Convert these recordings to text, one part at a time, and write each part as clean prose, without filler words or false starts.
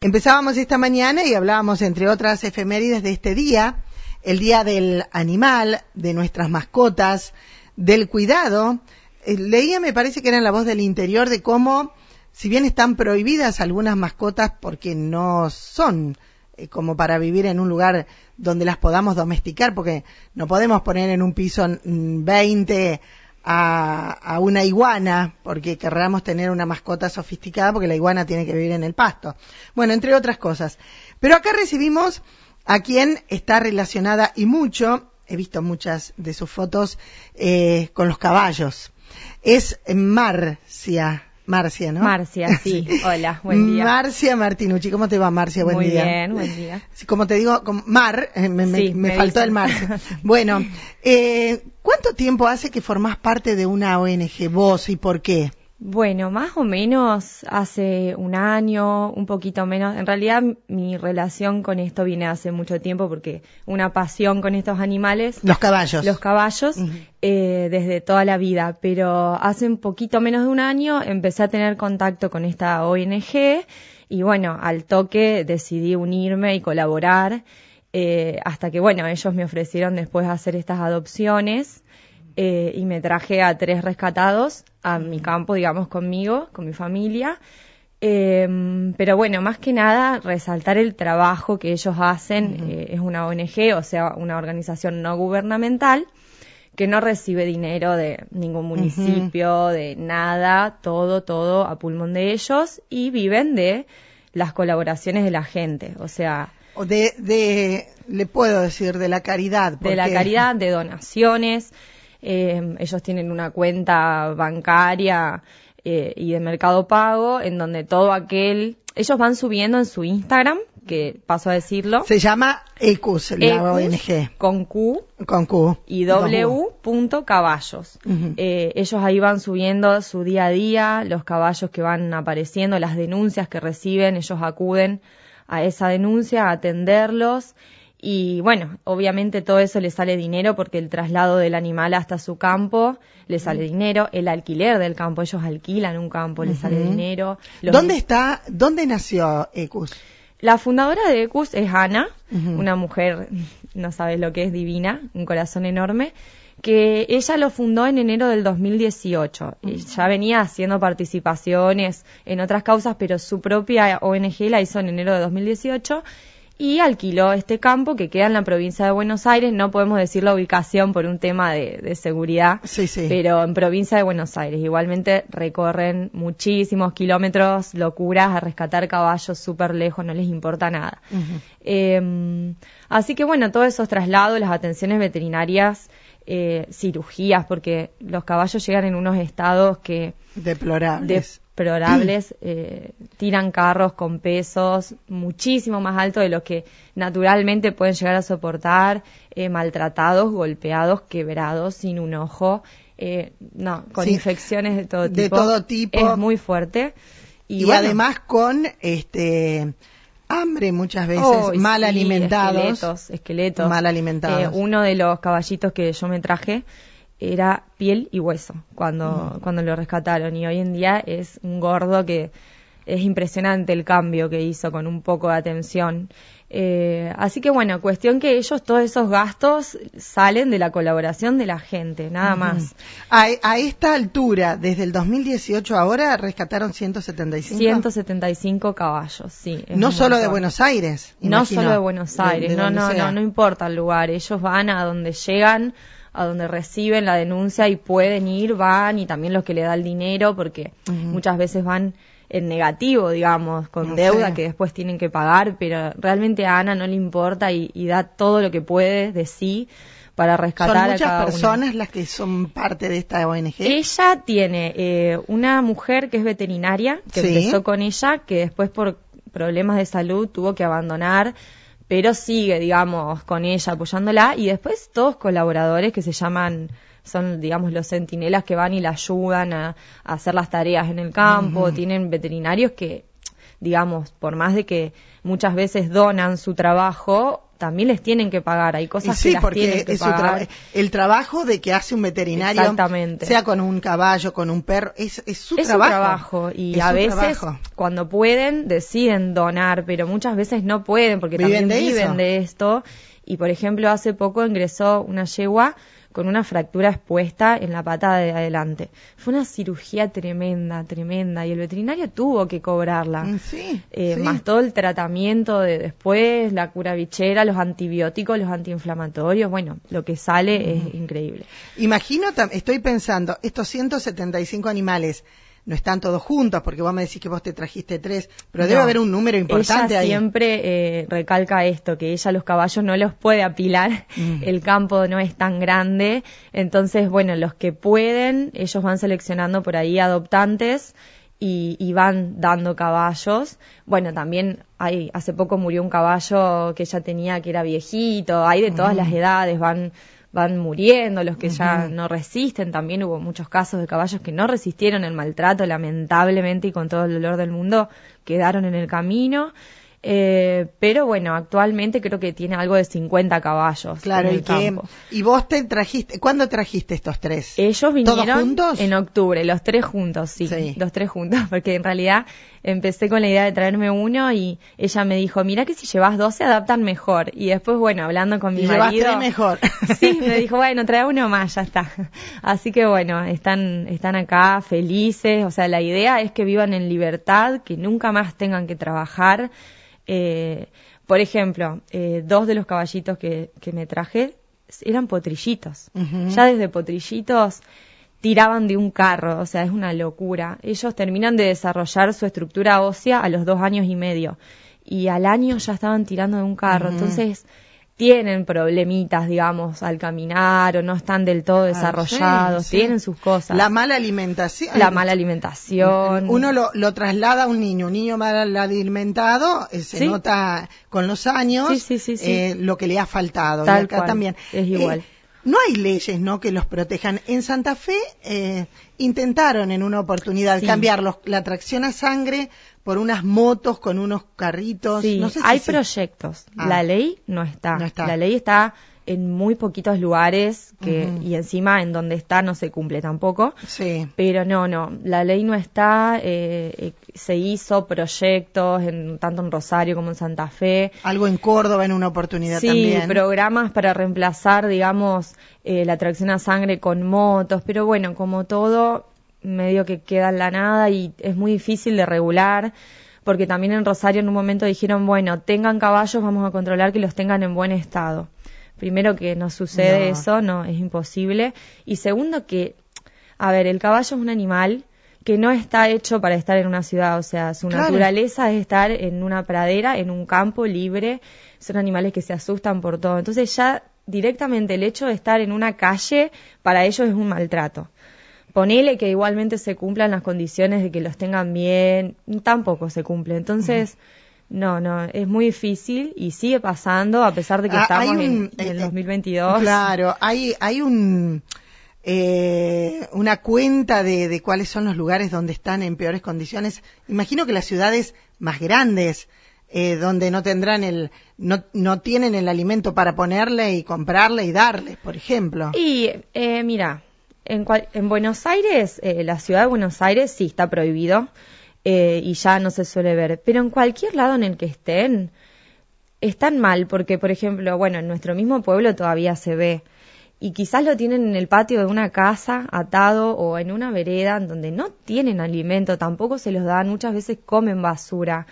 Empezábamos esta mañana y hablábamos, entre otras efemérides de este día, el día del animal, de nuestras mascotas, del cuidado. Leía, me parece que era en La Voz del Interior, de cómo, si bien están prohibidas algunas mascotas porque no son como para vivir en un lugar donde las podamos domesticar, porque no podemos poner en un piso 20 a una iguana porque querramos tener una mascota sofisticada, porque la iguana tiene que vivir en el pasto. Bueno, entre otras cosas. Pero acá recibimos a quien está relacionada y mucho, he visto muchas de sus fotos, con los caballos. Es Marcia, ¿no? Marcia, sí. Hola, buen día. Marcia Martinucci. ¿Cómo te va, Marcia? Buen día. Muy bien, buen día. Como te digo, me faltó el mar. Bueno, ¿cuánto tiempo hace que formás parte de una ONG vos y por qué? Bueno, más o menos hace un año, un poquito menos. En realidad, mi relación con esto viene hace mucho tiempo porque una pasión con estos animales. Los caballos, uh-huh. Desde toda la vida. Pero hace un poquito menos de un año empecé a tener contacto con esta ONG y bueno, al toque decidí unirme y colaborar hasta que bueno, ellos me ofrecieron después hacer estas adopciones. Y me traje a 3 rescatados a mi campo, digamos, conmigo, con mi familia. Pero bueno, más que nada, resaltar el trabajo que ellos hacen. Uh-huh. Es una ONG, o sea, una organización no gubernamental que no recibe dinero de ningún municipio, uh-huh. de nada, todo a pulmón de ellos y viven de las colaboraciones de la gente, o sea... le puedo decir, de la caridad. Porque... De la caridad, de donaciones... ellos tienen una cuenta bancaria y de Mercado Pago en donde ellos van subiendo en su Instagram, que paso a decirlo. Se llama Equus, la ONG. Con Q. Y w.caballos. Uh-huh. Ellos ahí van subiendo su día a día, los caballos que van apareciendo, las denuncias que reciben, ellos acuden a esa denuncia, a atenderlos. Y bueno, obviamente todo eso le sale dinero porque el traslado del animal hasta su campo le sale dinero, el alquiler del campo, ellos alquilan un campo, le sale dinero. ¿Dónde nació Equus? La fundadora de Equus es Ana, uh-huh. una mujer, no sabes lo que es, divina, un corazón enorme, que ella lo fundó en enero del 2018. Uh-huh. Ya venía haciendo participaciones en otras causas, pero su propia ONG la hizo en enero de 2018. Y alquiló este campo que queda en la provincia de Buenos Aires. No podemos decir la ubicación por un tema de seguridad, sí. Pero en provincia de Buenos Aires. Igualmente recorren muchísimos kilómetros, locuras, a rescatar caballos súper lejos, no les importa nada. Uh-huh. Así que bueno, todos esos traslados, las atenciones veterinarias, cirugías, porque los caballos llegan en unos estados que... Deplorables, tiran carros con pesos muchísimo más altos de los que naturalmente pueden llegar a soportar, maltratados, golpeados, quebrados, sin un ojo, infecciones de todo tipo. De todo tipo. Es muy fuerte. Y bueno, además con hambre muchas veces, alimentados. Esqueletos. Mal alimentados. Uno de los caballitos que yo me traje era piel y hueso cuando lo rescataron, y hoy en día es un gordo que es impresionante el cambio que hizo con un poco de atención. Así que bueno, cuestión que ellos, todos esos gastos salen de la colaboración de la gente, nada más. A esta altura, desde el 2018 ahora, rescataron 175 caballos, sí. No solo de Buenos Aires, imagino. No solo de Buenos Aires, no importa el lugar, ellos van a donde llegan, a donde reciben la denuncia y pueden ir, van, y también los que le da el dinero, porque uh-huh. muchas veces van en negativo, digamos, con deuda que después tienen que pagar, pero realmente a Ana no le importa y da todo lo que puede de sí para rescatar a cada uno. ¿Son muchas personas las que son parte de esta ONG? Ella tiene una mujer que es veterinaria, que empezó con ella, que después por problemas de salud tuvo que abandonar, pero sigue, digamos, con ella, apoyándola, y después todos colaboradores que son, digamos, los centinelas que van y la ayudan a hacer las tareas en el campo, uh-huh. tienen veterinarios que, digamos, por más de que muchas veces donan su trabajo, también les tienen que pagar, hay cosas sí, que las tienen que pagar. El trabajo de que hace un veterinario, exactamente, sea con un caballo, con un perro, es su trabajo. Y a veces, cuando pueden, deciden donar, pero muchas veces no pueden porque también viven de esto. Y, por ejemplo, hace poco ingresó una yegua con una fractura expuesta en la pata de adelante. Fue una cirugía tremenda, tremenda, y el veterinario tuvo que cobrarla. Sí. Más todo el tratamiento de después, la cura bichera, los antibióticos, los antiinflamatorios, bueno, lo que sale es increíble. Imagino, estoy pensando, estos 175 animales no están todos juntos, porque vos me decís que vos te trajiste 3, pero debe haber un número importante ahí. Ella siempre recalca esto, que ella los caballos no los puede apilar, el campo no es tan grande, entonces, bueno, los que pueden, ellos van seleccionando por ahí adoptantes y van dando caballos. Bueno, también hay, hace poco murió un caballo que ella tenía que era viejito, hay de todas las edades, van muriendo, los que ya no resisten. También hubo muchos casos de caballos que no resistieron el maltrato, lamentablemente, y con todo el dolor del mundo quedaron en el camino. Pero bueno, actualmente creo que tiene algo de 50 caballos. Claro, en el campo. ¿Y vos te trajiste? ¿Cuándo trajiste estos 3? Ellos vinieron ¿todos juntos? En octubre, los 3 juntos, sí, los 3 juntos, porque en realidad empecé con la idea de traerme uno y ella me dijo, mira que si llevas 2 se adaptan mejor. Y después, bueno, hablando con mi marido, llevas 3 mejor. Sí, me dijo, bueno, trae uno más, ya está. Así que bueno, están acá felices. O sea, la idea es que vivan en libertad, que nunca más tengan que trabajar. Por ejemplo, 2 de los caballitos que me traje eran potrillitos. Ya desde potrillitos tiraban de un carro, o sea, es una locura. Ellos terminan de desarrollar su estructura ósea a los 2 años y medio. Y al año ya estaban tirando de un carro. Entonces tienen problemitas, digamos, al caminar, o no están del todo desarrollados, tienen sus cosas. La mala alimentación. Uno lo traslada a un niño mal alimentado, se nota con los años lo que le ha faltado. Tal y acá cual, también. Es igual. No hay leyes, ¿no?, que los protejan. En Santa Fe intentaron en una oportunidad cambiar la tracción a sangre por unas motos con unos carritos. Sí, no sé si hay proyectos. La ley no está. La ley está en muy poquitos lugares y encima en donde está no se cumple tampoco. Sí. Pero no, la ley no está. Se hizo proyectos tanto en Rosario como en Santa Fe. Algo en Córdoba en una oportunidad también. Sí, programas para reemplazar, digamos, la tracción a sangre con motos. Pero bueno, como todo, medio que queda en la nada y es muy difícil de regular. Porque también en Rosario en un momento dijeron, bueno, tengan caballos, vamos a controlar que los tengan en buen estado. Primero que no sucede eso, no, es imposible. Y segundo que, a ver, el caballo es un animal que no está hecho para estar en una ciudad, o sea, su naturaleza es estar en una pradera, en un campo libre, son animales que se asustan por todo. Entonces ya directamente el hecho de estar en una calle, para ellos es un maltrato. Ponele que igualmente se cumplan las condiciones de que los tengan bien, tampoco se cumple. Entonces No, es muy difícil y sigue pasando a pesar de que estamos en el 2022. Claro, hay una cuenta de cuáles son los lugares donde están en peores condiciones. Imagino que las ciudades más grandes, donde no tendrán no tienen el alimento para ponerle y comprarle y darle, por ejemplo. Y mira, en Buenos Aires, la ciudad de Buenos Aires sí está prohibido. Y ya no se suele ver, pero en cualquier lado en el que estén, están mal, porque por ejemplo, bueno, en nuestro mismo pueblo todavía se ve, y quizás lo tienen en el patio de una casa, atado, o en una vereda, donde no tienen alimento, tampoco se los dan, muchas veces comen basura,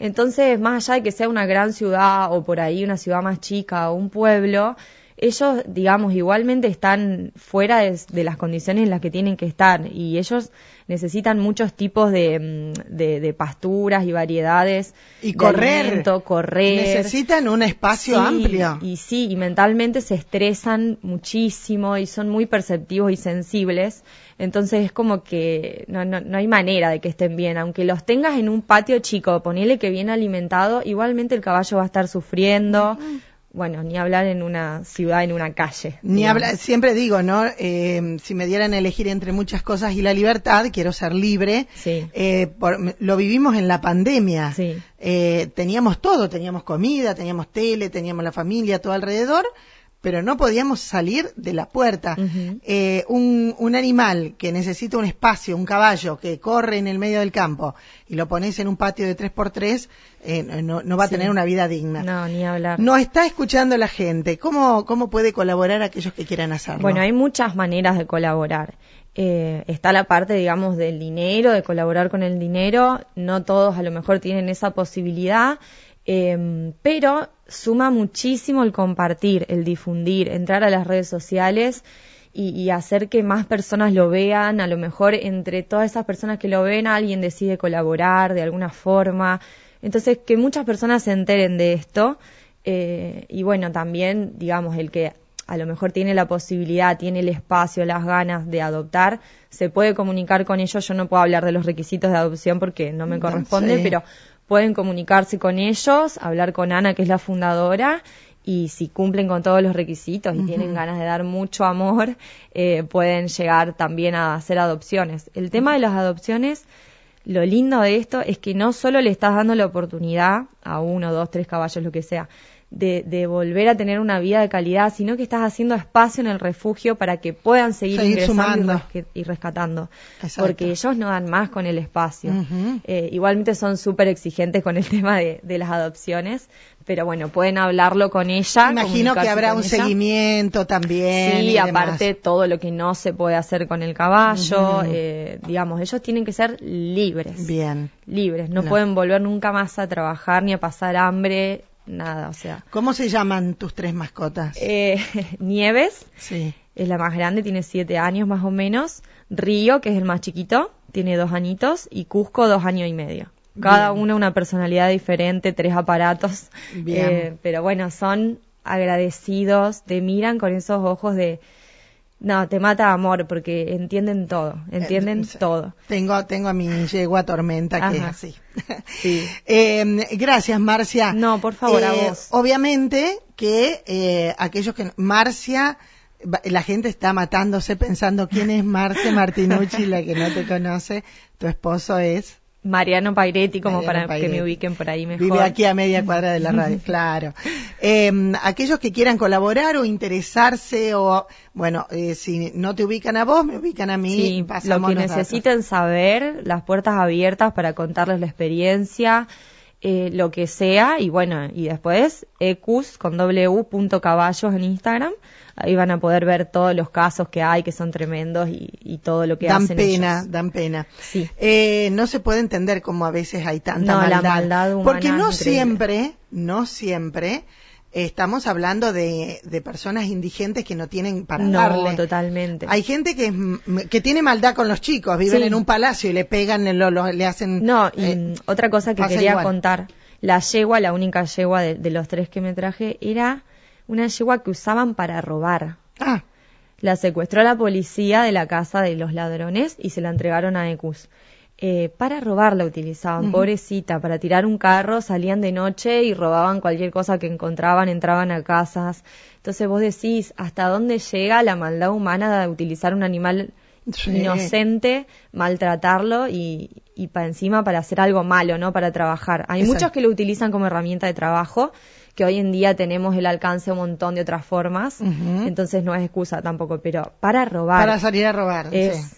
entonces más allá de que sea una gran ciudad, o por ahí una ciudad más chica, o un pueblo, ellos, digamos, igualmente están fuera de las condiciones en las que tienen que estar, y ellos necesitan muchos tipos de pasturas y variedades. Y correr. Necesitan un espacio amplio. Y mentalmente se estresan muchísimo y son muy perceptivos y sensibles. Entonces es como que no hay manera de que estén bien. Aunque los tengas en un patio chico, ponele que bien alimentado, igualmente el caballo va a estar sufriendo. Bueno, ni hablar en una ciudad, en una calle. Ni hablar, siempre digo, ¿no? Si me dieran a elegir entre muchas cosas y la libertad, quiero ser libre. Sí. Lo vivimos en la pandemia. Sí. Teníamos todo, teníamos comida, teníamos tele, teníamos la familia, todo alrededor, pero no podíamos salir de la puerta. Uh-huh. Un animal que necesita un espacio, un caballo que corre en el medio del campo y lo pones en un patio de 3x3, no va a tener una vida digna. No, ni hablar. No está escuchando la gente. ¿Cómo puede colaborar aquellos que quieran hacerlo? Bueno, hay muchas maneras de colaborar. Está la parte, digamos, del dinero, de colaborar con el dinero. No todos a lo mejor tienen esa posibilidad, pero suma muchísimo el compartir, el difundir, entrar a las redes sociales y hacer que más personas lo vean. A lo mejor entre todas esas personas que lo ven, alguien decide colaborar de alguna forma. Entonces, que muchas personas se enteren de esto, y bueno, también, digamos, el que a lo mejor tiene la posibilidad, tiene el espacio, las ganas de adoptar, se puede comunicar con ellos. Yo no puedo hablar de los requisitos de adopción porque no me corresponde, pero pueden comunicarse con ellos, hablar con Ana, que es la fundadora, y si cumplen con todos los requisitos y tienen ganas de dar mucho amor, pueden llegar también a hacer adopciones. El tema de las adopciones, lo lindo de esto es que no solo le estás dando la oportunidad a 1, 2, 3 caballos, lo que sea, de volver a tener una vida de calidad, sino que estás haciendo espacio en el refugio para que puedan seguir ingresando y rescatando. Exacto. Porque ellos no dan más con el espacio. Uh-huh. Igualmente son súper exigentes con el tema de las adopciones, pero bueno, pueden hablarlo con ella. Imagino que habrá un seguimiento también. Sí, y aparte demás. Todo lo que no se puede hacer con el caballo, digamos, ellos tienen que ser libres. Bien. Libres, no pueden volver nunca más a trabajar ni a pasar hambre. Nada, o sea. ¿Cómo se llaman tus 3 mascotas? Nieves, es la más grande, tiene 7 años más o menos. Río, que es el más chiquito, tiene 2 añitos. Y Cusco, 2 años y medio. Cada uno una personalidad diferente, 3 aparatos. Bien. Pero bueno, son agradecidos, te miran con esos ojos de... No, te mata amor, porque entienden todo. Tengo a mi yegua Tormenta, que es así. Sí. Gracias, Marcia. No, por favor, a vos. Obviamente que aquellos que... Marcia... La gente está matándose pensando quién es Marcia Martinucci, la que no te conoce. Tu esposo es... Mariano Pairetti, Mariano Pairetti. Que me ubiquen por ahí mejor. Vive aquí a media cuadra de la radio, claro. Aquellos que quieran colaborar o interesarse o, bueno, si no te ubican a vos, me ubican a mí. Sí, lo que necesiten saber, las puertas abiertas para contarles la experiencia, lo que sea. Y bueno, y después, Equus con w.caballos en Instagram. Ahí van a poder ver todos los casos que hay, que son tremendos, y todo lo que hacen ellos. Dan pena. Sí. No se puede entender cómo a veces hay tanta maldad. La maldad humana. Porque no siempre estamos hablando de personas indigentes que no tienen para darle. No, totalmente. Hay gente que tiene maldad con los chicos, viven en un palacio y le pegan, le hacen... No, y otra cosa que quería contar. La yegua, la única yegua de los 3 que me traje, era... una yegua que usaban para robar. Ah. La secuestró la policía de la casa de los ladrones y se la entregaron a Equus. Para robar la utilizaban, pobrecita, para tirar un carro, salían de noche y robaban cualquier cosa que encontraban, entraban a casas. Entonces vos decís, ¿hasta dónde llega la maldad humana de utilizar un animal inocente, maltratarlo y para encima para hacer algo malo, ¿no? Para trabajar. Hay muchos que lo utilizan como herramienta de trabajo, que hoy en día tenemos el alcance a un montón de otras formas, entonces no es excusa tampoco, pero para robar. Para salir a robar,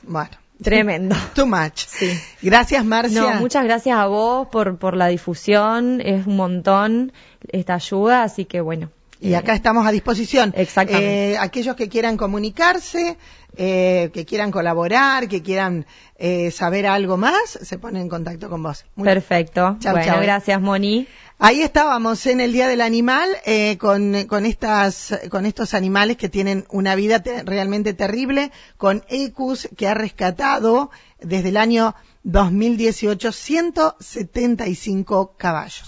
bueno. Tremendo. Too much. Sí. Gracias, Marcia. No, muchas gracias a vos por la difusión, es un montón esta ayuda, así que bueno. Y acá estamos a disposición. Exactamente. Aquellos que quieran comunicarse, que quieran colaborar, que quieran saber algo más, se ponen en contacto con vos. Perfecto. Chau, bueno, chau. Gracias, Moni. Ahí estábamos en el Día del Animal con estos animales que tienen una vida realmente terrible, con Equus, que ha rescatado desde el año 2018 175 caballos.